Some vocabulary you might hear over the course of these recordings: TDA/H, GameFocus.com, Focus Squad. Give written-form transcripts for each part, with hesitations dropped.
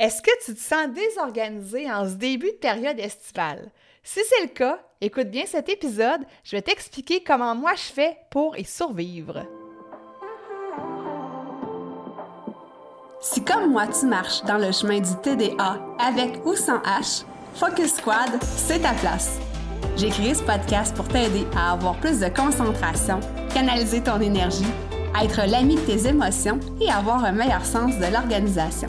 Est-ce que tu te sens désorganisé en ce début de période estivale? Si c'est le cas, écoute bien cet épisode, je vais t'expliquer comment moi je fais pour y survivre. Si comme moi tu marches dans le chemin du TDA avec ou sans H, Focus Squad, c'est ta place. J'ai créé ce podcast pour t'aider à avoir plus de concentration, canaliser ton énergie, être l'ami de tes émotions et avoir un meilleur sens de l'organisation.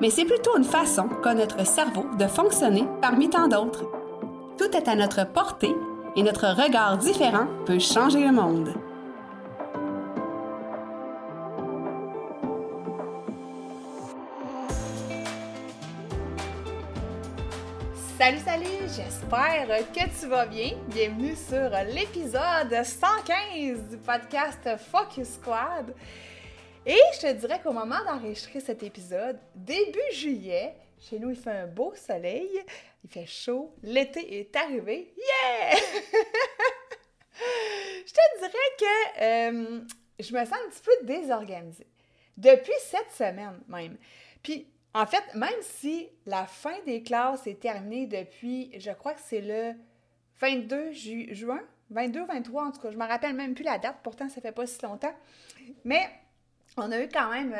mais c'est plutôt une façon qu'a notre cerveau de fonctionner parmi tant d'autres. Tout est à notre portée et notre regard différent peut changer le monde. Salut, j'espère que tu vas bien. Bienvenue sur l'épisode 115 du podcast Focus Squad. Et je te dirais qu'au moment d'enregistrer cet épisode, début juillet, chez nous il fait un beau soleil, il fait chaud, l'été est arrivé, yeah! Je te dirais que je me sens un petit peu désorganisée, depuis cette semaine même. Puis en fait, même si la fin des classes est terminée depuis, je crois que c'est le 22 juin, 22-23 en tout cas, je me rappelle même plus la date, pourtant ça fait pas si longtemps, mais on a eu quand même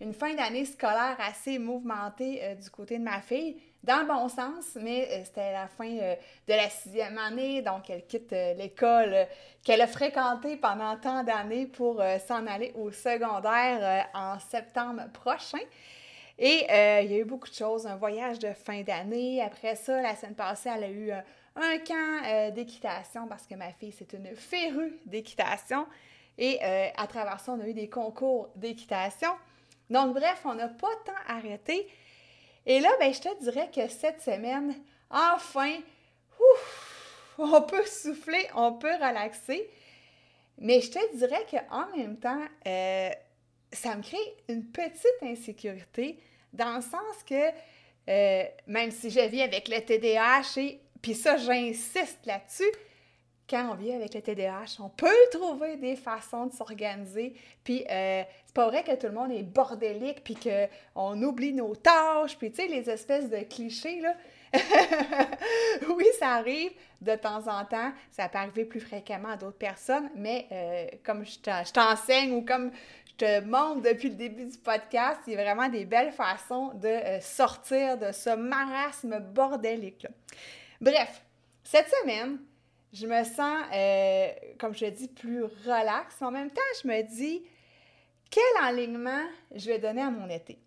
une fin d'année scolaire assez mouvementée du côté de ma fille, dans le bon sens, mais c'était la fin de la 6e année, donc elle quitte l'école qu'elle a fréquentée pendant tant d'années pour s'en aller au secondaire en septembre prochain. Et il y a eu beaucoup de choses, un voyage de fin d'année. Après ça, la semaine passée, elle a eu un camp d'équitation parce que ma fille, c'est une férue d'équitation. Et à travers ça, on a eu des concours d'équitation. Donc, bref, on n'a pas tant arrêté. Et là, ben, je te dirais que cette semaine, enfin, on peut souffler, on peut relaxer. Mais je te dirais qu'en même temps, ça me crée une petite insécurité dans le sens que, même si je vis avec le TDAH, et puis ça, j'insiste là-dessus, quand on vit avec le TDAH, on peut trouver des façons de s'organiser. Puis, c'est pas vrai que tout le monde est bordélique, puis qu'on oublie nos tâches, puis tu sais, les espèces de clichés, là. Oui, ça arrive de temps en temps. Ça peut arriver plus fréquemment à d'autres personnes, mais comme je t'enseigne ou comme je te montre depuis le début du podcast, il y a vraiment des belles façons de sortir de ce marasme bordélique, là. Bref, cette semaine, je me sens, comme je dis, plus relaxe. En même temps, je me dis, quel enlignement je vais donner à mon été?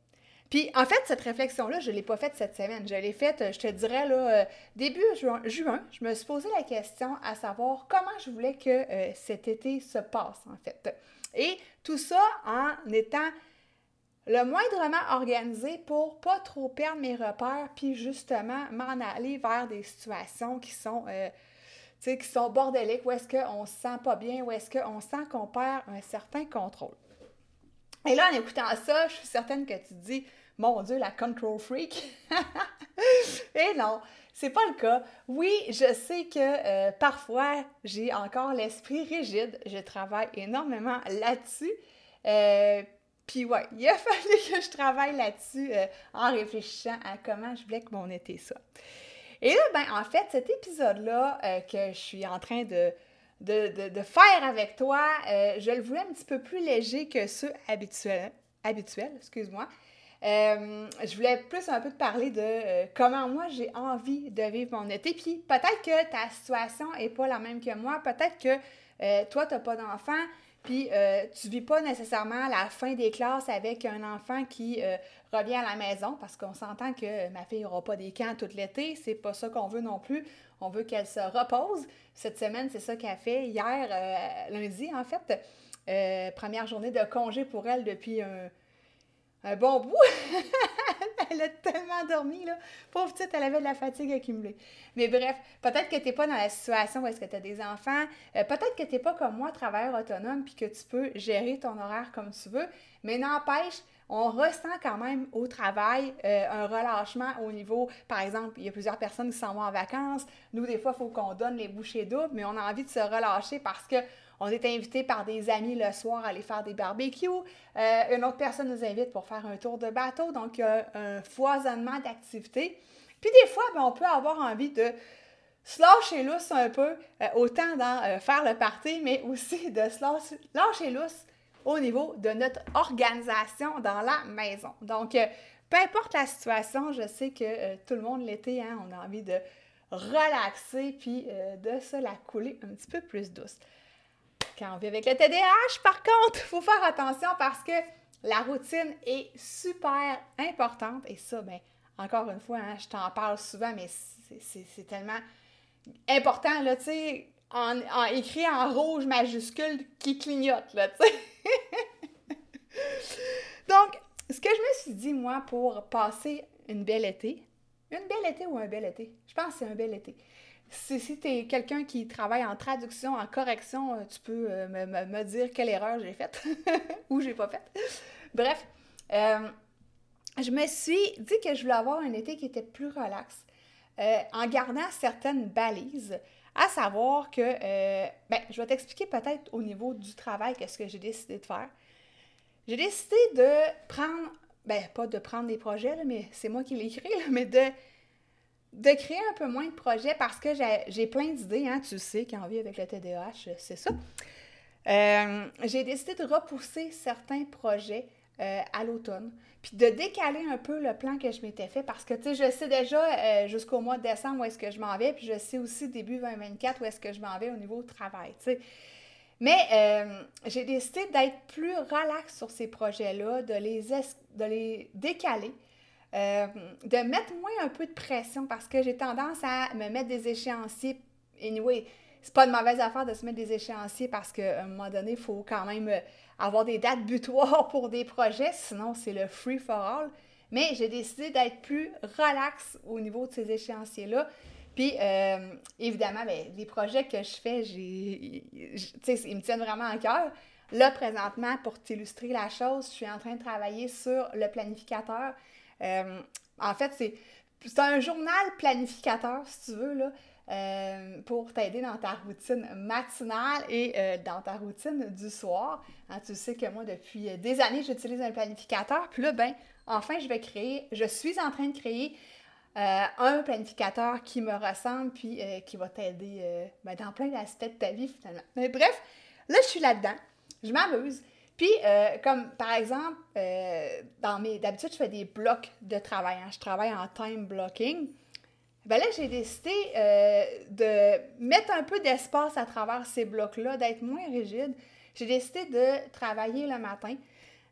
Puis, en fait, cette réflexion-là, je ne l'ai pas faite cette semaine. Je l'ai faite, je te dirais, là, début juin, je me suis posé la question à savoir comment je voulais que cet été se passe, en fait. Et tout ça en étant le moindrement organisé pour ne pas trop perdre mes repères, puis justement m'en aller vers des situations qui sont... tu sais, qui sont bordéliques, où est-ce qu'on se sent pas bien, où est-ce qu'on sent qu'on perd un certain contrôle. Et là, en écoutant ça, je suis certaine que tu te dis « Mon Dieu, la control freak! » Et non, c'est pas le cas. Oui, je sais que parfois, j'ai encore l'esprit rigide. Je travaille énormément là-dessus. Puis ouais, il a fallu que je travaille là-dessus en réfléchissant à comment je voulais que mon été soit. Et là, ben, en fait, cet épisode-là que je suis en train de faire avec toi, je le voulais un petit peu plus léger que ceux habituels, excuse-moi. Je voulais plus un peu te parler de comment moi j'ai envie de vivre mon été. Puis peut-être que ta situation n'est pas la même que moi, peut-être que toi, tu n'as pas d'enfant. Puis, tu ne vis pas nécessairement la fin des classes avec un enfant qui revient à la maison parce qu'on s'entend que ma fille n'aura pas des camps tout l'été. C'est pas ça qu'on veut non plus. On veut qu'elle se repose. Cette semaine, c'est ça qu'elle fait hier, lundi en fait. Première journée de congé pour elle depuis un, un bon bout. Elle a tellement dormi, là. Pauvre petite, elle avait de la fatigue accumulée. Mais bref, peut-être que tu n'es pas dans la situation où est-ce que tu as des enfants. Peut-être que tu n'es pas comme moi, travailleur autonome, puis que tu peux gérer ton horaire comme tu veux. Mais n'empêche, on ressent quand même au travail un relâchement au niveau, par exemple, il y a plusieurs personnes qui s'en vont en vacances. Nous, des fois, il faut qu'on donne les bouchées doubles, mais on a envie de se relâcher parce que on est invité par des amis le soir à aller faire des barbecues. Une autre personne nous invite pour faire un tour de bateau. Donc, il y a un foisonnement d'activités. Puis des fois, ben, on peut avoir envie de se lâcher lousse un peu, autant dans faire le party, mais aussi de se lâcher lousse au niveau de notre organisation dans la maison. Donc, peu importe la situation, je sais que tout le monde l'été, hein, on a envie de relaxer puis de se la couler un petit peu plus douce. Quand on vit avec le TDAH, par contre, il faut faire attention parce que la routine est super importante. Et ça, bien, encore une fois, hein, je t'en parle souvent, mais c'est tellement important, là, tu sais, en écrit en rouge majuscule qui clignote, là, tu sais. Donc, ce que je me suis dit, moi, pour passer un bel été, je pense que c'est un bel été. Si tu es quelqu'un qui travaille en traduction, en correction, tu peux me dire quelle erreur j'ai faite ou j'ai pas faite. Bref, je me suis dit que je voulais avoir un été qui était plus relax en gardant certaines balises, à savoir que, je vais t'expliquer peut-être au niveau du travail qu'est-ce que j'ai décidé de faire. J'ai décidé de prendre, pas de prendre des projets, là, mais c'est moi qui l'écris, mais de créer un peu moins de projets parce que j'ai plein d'idées, hein, tu sais, quand on vit avec le TDAH, c'est ça. J'ai décidé de repousser certains projets à l'automne, puis de décaler un peu le plan que je m'étais fait parce que, tu sais, je sais déjà jusqu'au mois de décembre où est-ce que je m'en vais, puis je sais aussi début 2024 où est-ce que je m'en vais au niveau travail, tu sais. Mais j'ai décidé d'être plus relax sur ces projets-là, de les décaler, de mettre moins un peu de pression parce que j'ai tendance à me mettre des échéanciers. Anyway, c'est pas une mauvaise affaire de se mettre des échéanciers parce qu'à un moment donné, il faut quand même avoir des dates butoirs pour des projets, sinon c'est le free for all. Mais j'ai décidé d'être plus relax au niveau de ces échéanciers-là. Puis, évidemment, les projets que je fais, ils me tiennent vraiment à cœur. Là, présentement, pour t'illustrer la chose, je suis en train de travailler sur le planificateur. En fait, c'est un journal planificateur, si tu veux, là, pour t'aider dans ta routine matinale et dans ta routine du soir. Hein, tu sais que moi, depuis des années, j'utilise un planificateur. Puis là, enfin, je suis en train de créer un planificateur qui me ressemble puis qui va t'aider dans plein d'aspects de ta vie, finalement. Mais bref, là, je suis là-dedans. Je m'amuse. Puis, comme par exemple, d'habitude, je fais des blocs de travail. Hein. Je travaille en time blocking. Bien là, j'ai décidé de mettre un peu d'espace à travers ces blocs-là, d'être moins rigide. J'ai décidé de travailler le matin.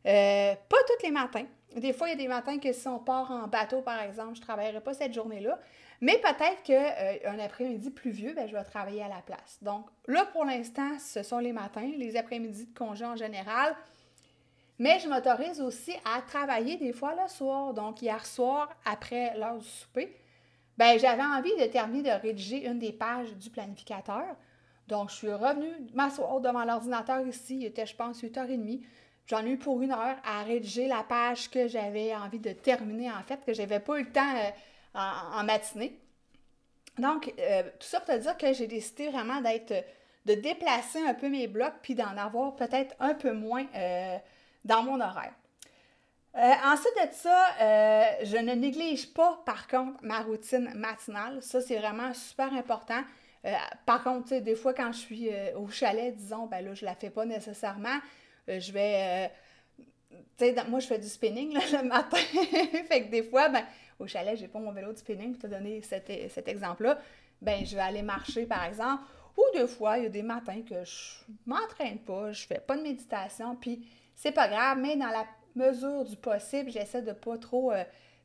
Pas tous les matins. Des fois, il y a des matins que si on part en bateau, par exemple, je ne travaillerai pas cette journée-là. Mais peut-être qu'un après-midi pluvieux, je vais travailler à la place. Donc là, pour l'instant, ce sont les matins, les après-midis de congé en général. Mais je m'autorise aussi à travailler des fois le soir. Donc hier soir, après l'heure du souper, j'avais envie de terminer de rédiger une des pages du planificateur. Donc je suis revenue m'asseoir devant l'ordinateur ici. Il était, je pense, 8h30. J'en ai eu pour 1 heure à rédiger la page que j'avais envie de terminer, en fait, que je n'avais pas eu le temps en matinée. Donc, tout ça pour te dire que j'ai décidé vraiment de déplacer un peu mes blocs puis d'en avoir peut-être un peu moins dans mon horaire. Ensuite de ça, je ne néglige pas, par contre, ma routine matinale. Ça, c'est vraiment super important. Par contre, tu sais, des fois, quand je suis au chalet, disons, je ne la fais pas nécessairement. Je vais... moi, je fais du spinning là, le matin. Fait que des fois, au chalet, j'ai pas mon vélo de spinning. Pour te donner cet exemple-là, je vais aller marcher, par exemple. Ou des fois, il y a des matins que je m'entraîne pas, je fais pas de méditation, puis c'est pas grave, mais dans la mesure du possible, j'essaie de pas trop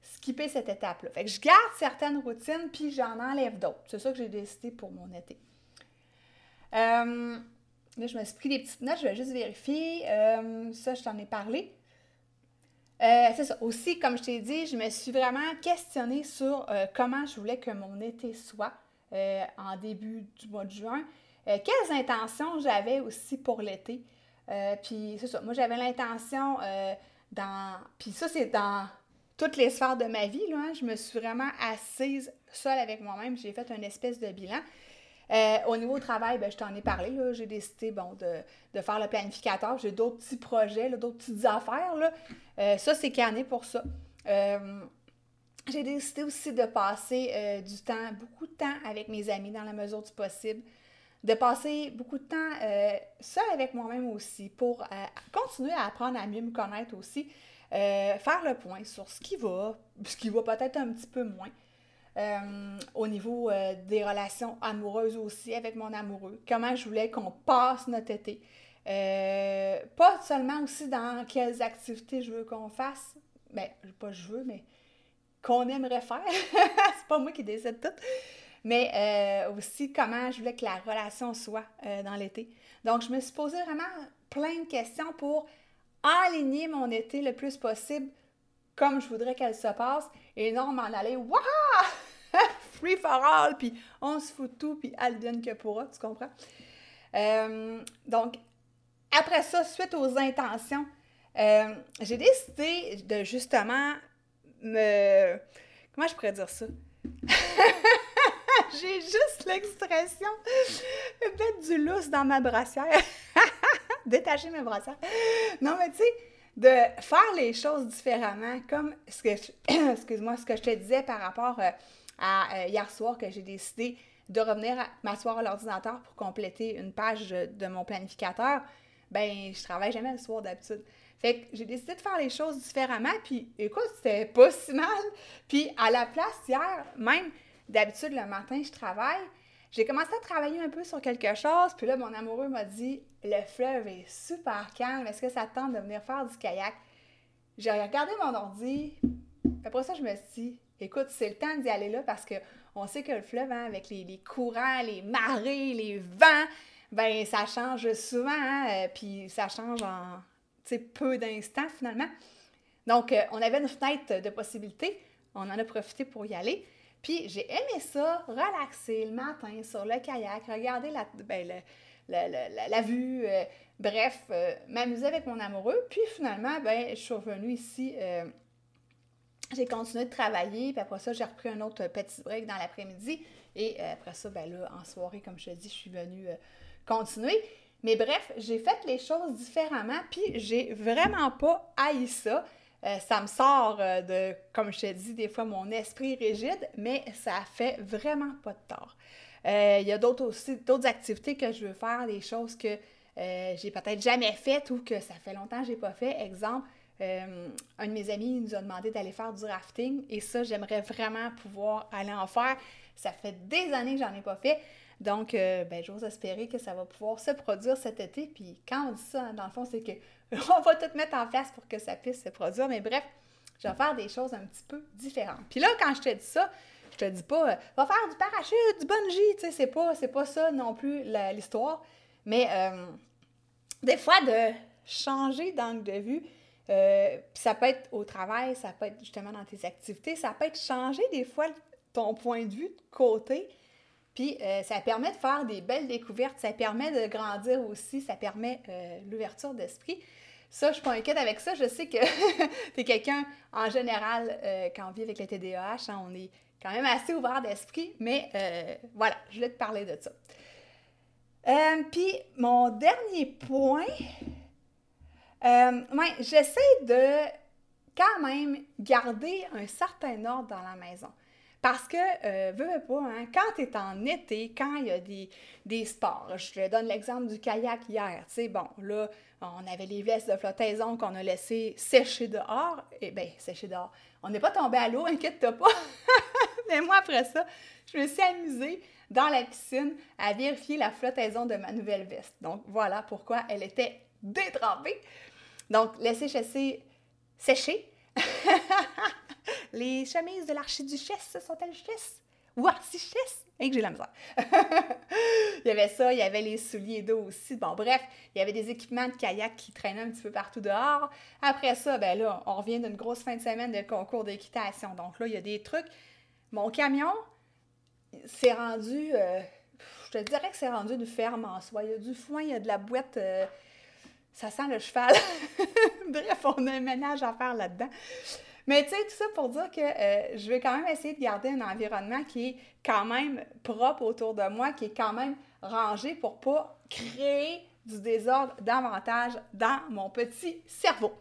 skipper cette étape-là. Fait que je garde certaines routines, puis j'en enlève d'autres. C'est ça que j'ai décidé pour mon été. Là, je me suis pris des petites notes, je vais juste vérifier. Ça, je t'en ai parlé. C'est ça. Aussi, comme je t'ai dit, je me suis vraiment questionnée sur comment je voulais que mon été soit en début du mois de juin. Quelles intentions j'avais aussi pour l'été. Puis c'est ça. Moi, j'avais l'intention dans... Puis ça, c'est dans toutes les sphères de ma vie, là, hein. Je me suis vraiment assise seule avec moi-même. J'ai fait une espèce de bilan. Au niveau travail, ben, je t'en ai parlé, là. J'ai décidé de faire le planificateur. J'ai d'autres petits projets, là, d'autres petites affaires, là. Ça, c'est canné pour ça. J'ai décidé aussi de passer du temps, beaucoup de temps avec mes amis dans la mesure du possible, de passer beaucoup de temps seule avec moi-même aussi pour continuer à apprendre à mieux me connaître aussi, faire le point sur ce qui va peut-être un petit peu moins. Au niveau des relations amoureuses aussi avec mon amoureux, comment je voulais qu'on passe notre été. Pas seulement aussi dans quelles activités je veux qu'on fasse, mais qu'on aimerait faire. C'est pas moi qui décide tout. Mais aussi comment je voulais que la relation soit dans l'été. Donc, je me suis posé vraiment plein de questions pour aligner mon été le plus possible comme je voudrais qu'elle se passe et non m'en aller « Waouh! » Free for all, puis on se fout de tout, puis advienne que pourra, tu comprends? Donc, après ça, suite aux intentions, j'ai décidé de justement me... Comment je pourrais dire ça? J'ai juste l'expression mettre du lousse dans ma brassière. Détacher mes brassières. Non, mais tu sais, de faire les choses différemment, comme ce que je, excuse-moi, ce que je te disais par rapport à hier soir que j'ai décidé de revenir m'asseoir à l'ordinateur pour compléter une page de mon planificateur, ben je travaille jamais le soir d'habitude. Fait que j'ai décidé de faire les choses différemment, puis écoute, c'était pas si mal. Puis à la place, hier, même d'habitude le matin, je travaille, j'ai commencé à travailler un peu sur quelque chose, puis là, mon amoureux m'a dit « Le fleuve est super calme, est-ce que ça te tente de venir faire du kayak? » J'ai regardé mon ordi, après ça, je me suis dit « Écoute, c'est le temps d'y aller là parce qu'on sait que le fleuve, hein, avec les courants, les marées, les vents, ben ça change souvent, hein, puis ça change en peu d'instants finalement. » Donc, on avait une fenêtre de possibilités, on en a profité pour y aller. Puis, j'ai aimé ça, relaxer le matin sur le kayak, regarder la vue, m'amuser avec mon amoureux. Puis, finalement, je suis revenue ici, j'ai continué de travailler. Puis après ça, j'ai repris un autre petit break dans l'après-midi. Et après ça, en soirée, comme je te dis, je suis venue continuer. Mais bref, j'ai fait les choses différemment, puis j'ai vraiment pas haï ça. Ça me sort de, comme je te dis, des fois mon esprit rigide, mais ça fait vraiment pas de tort. Il y a d'autres activités que je veux faire, des choses que j'ai peut-être jamais faites ou que ça fait longtemps que j'ai pas fait. Exemple, un de mes amis nous a demandé d'aller faire du rafting et ça, j'aimerais vraiment pouvoir aller en faire. Ça fait des années que j'en ai pas fait. Donc, j'ose espérer que ça va pouvoir se produire cet été. Puis quand on dit ça, hein, dans le fond, c'est qu'on va tout mettre en place pour que ça puisse se produire. Mais bref, je vais faire des choses un petit peu différentes. Puis là, quand je te dis ça, je te dis pas « va faire du parachute, du bungee », tu sais, c'est pas ça non plus l'histoire. Mais des fois, de changer d'angle de vue, puis ça peut être au travail, ça peut être justement dans tes activités, ça peut être changer des fois ton point de vue de côté. Puis, ça permet de faire des belles découvertes, ça permet de grandir aussi, ça permet l'ouverture d'esprit. Ça, je ne suis pas inquiète avec ça. Je sais que tu es quelqu'un, en général, quand on vit avec le TDAH, hein, on est quand même assez ouvert d'esprit, mais voilà, je voulais te parler de ça. Puis, mon dernier point, j'essaie de quand même garder un certain ordre dans la maison. Parce que, veux pas, hein, quand tu es en été, quand il y a des sports, je te donne l'exemple du kayak hier, tu sais, bon, là, on avait les vestes de flottaison qu'on a laissées sécher dehors, on n'est pas tombé à l'eau, inquiète-toi pas, mais moi, après ça, je me suis amusée dans la piscine à vérifier la flottaison de ma nouvelle veste. Donc, voilà pourquoi elle était détrempée. Donc, laisser sécher. Les chemises de l'archiduchesse, sont-elles chesses? Ouah, si je laisse, et que j'ai la misère. Il y avait ça, il y avait les souliers d'eau aussi. Bon, bref, il y avait des équipements de kayak qui traînaient un petit peu partout dehors. Après ça, ben là, on revient d'une grosse fin de semaine de concours d'équitation. Donc là, il y a des trucs. Mon camion s'est rendu, je te dirais que c'est rendu une ferme en soi. Il y a du foin, il y a de la bouette, ça sent le cheval. Bref, on a un ménage à faire là-dedans. Mais tu sais, tout ça pour dire que je vais quand même essayer de garder un environnement qui est quand même propre autour de moi, qui est quand même rangé pour ne pas créer du désordre davantage dans mon petit cerveau.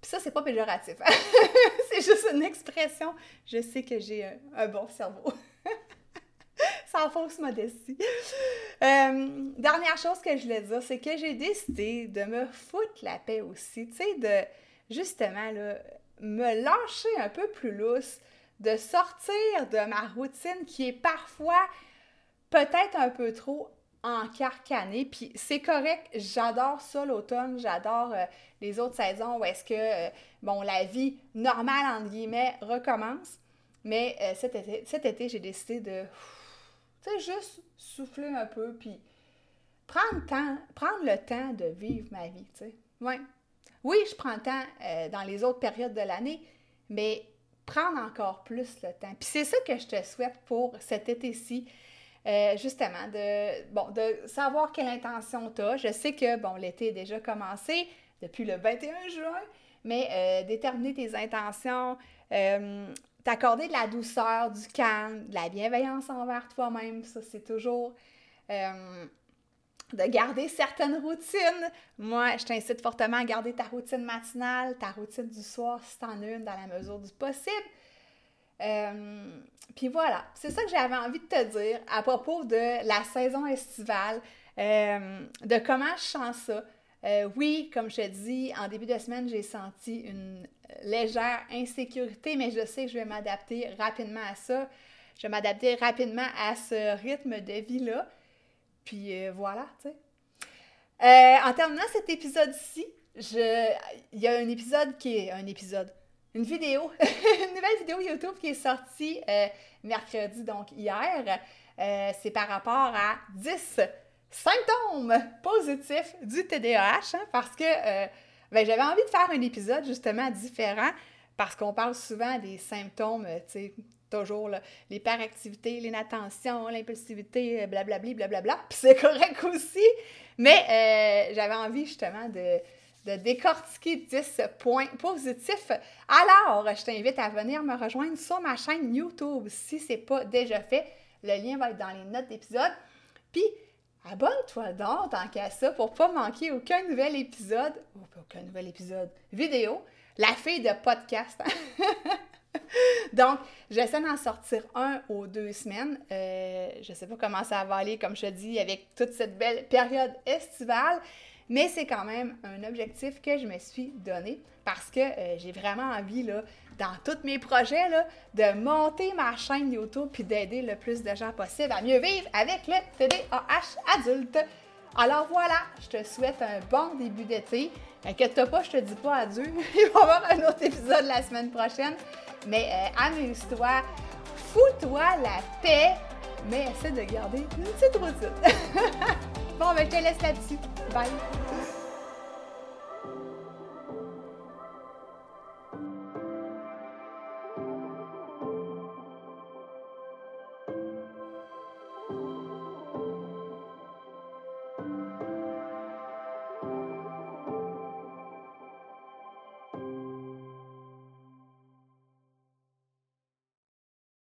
Puis ça, c'est pas péjoratif. Hein? C'est juste une expression. Je sais que j'ai un bon cerveau. Sans fausse modestie. Dernière chose que je voulais dire, c'est que j'ai décidé de me foutre la paix aussi. Tu sais, de justement, là, me lâcher un peu plus lousse, de sortir de ma routine qui est parfois peut-être un peu trop encarcanée. Puis c'est correct, j'adore ça l'automne, j'adore les autres saisons où est-ce que, bon, la vie normale, entre guillemets, recommence. Mais cet été, j'ai décidé de, tu sais, juste souffler un peu, puis prendre le temps de vivre ma vie, tu sais. Ouais. Oui, je prends le temps dans les autres périodes de l'année, mais prendre encore plus le temps. Puis c'est ça que je te souhaite pour cet été-ci, justement, de savoir quelle intention tu as. Je sais que, bon, l'été est déjà commencé depuis le 21 juin, mais déterminer tes intentions, t'accorder de la douceur, du calme, de la bienveillance envers toi-même, ça c'est toujours... de garder certaines routines. Moi, je t'incite fortement à garder ta routine matinale, ta routine du soir, si t'en as une, dans la mesure du possible. Puis voilà, c'est ça que j'avais envie de te dire à propos de la saison estivale, de comment je sens ça. Oui, comme je te dis, en début de semaine, j'ai senti une légère insécurité, mais je sais que je vais m'adapter rapidement à ça. Je vais m'adapter rapidement à ce rythme de vie-là. Puis voilà, tu sais. En terminant cet épisode-ci, il y a un épisode qui est... Une vidéo, une nouvelle vidéo YouTube qui est sortie mercredi, donc hier. C'est par rapport à 10 symptômes positifs du TDAH, hein, parce que j'avais envie de faire un épisode justement différent, parce qu'on parle souvent des symptômes, tu sais, toujours là, l'hyperactivité, l'inattention, l'impulsivité, blablabli, blablabla, puis c'est correct aussi, mais j'avais envie justement de décortiquer 10 points positifs. Alors, je t'invite à venir me rejoindre sur ma chaîne YouTube, si c'est pas déjà fait, le lien va être dans les notes d'épisode, puis abonne-toi donc tant qu'à ça pour pas manquer aucun nouvel épisode vidéo, la fille de podcast, hein? Donc, j'essaie d'en sortir 1 ou 2 semaines. Je ne sais pas comment ça va aller, comme je te dis, avec toute cette belle période estivale, mais c'est quand même un objectif que je me suis donné parce que j'ai vraiment envie, là, dans tous mes projets, là, de monter ma chaîne YouTube puis d'aider le plus de gens possible à mieux vivre avec le TDAH adulte. Alors voilà, je te souhaite un bon début d'été. Inquiète-toi pas, je te dis pas adieu. Il va y avoir un autre épisode la semaine prochaine. Mais amuse-toi, fous-toi la paix, mais essaie de garder une petite routine. Bon, je te laisse là-dessus. Bye!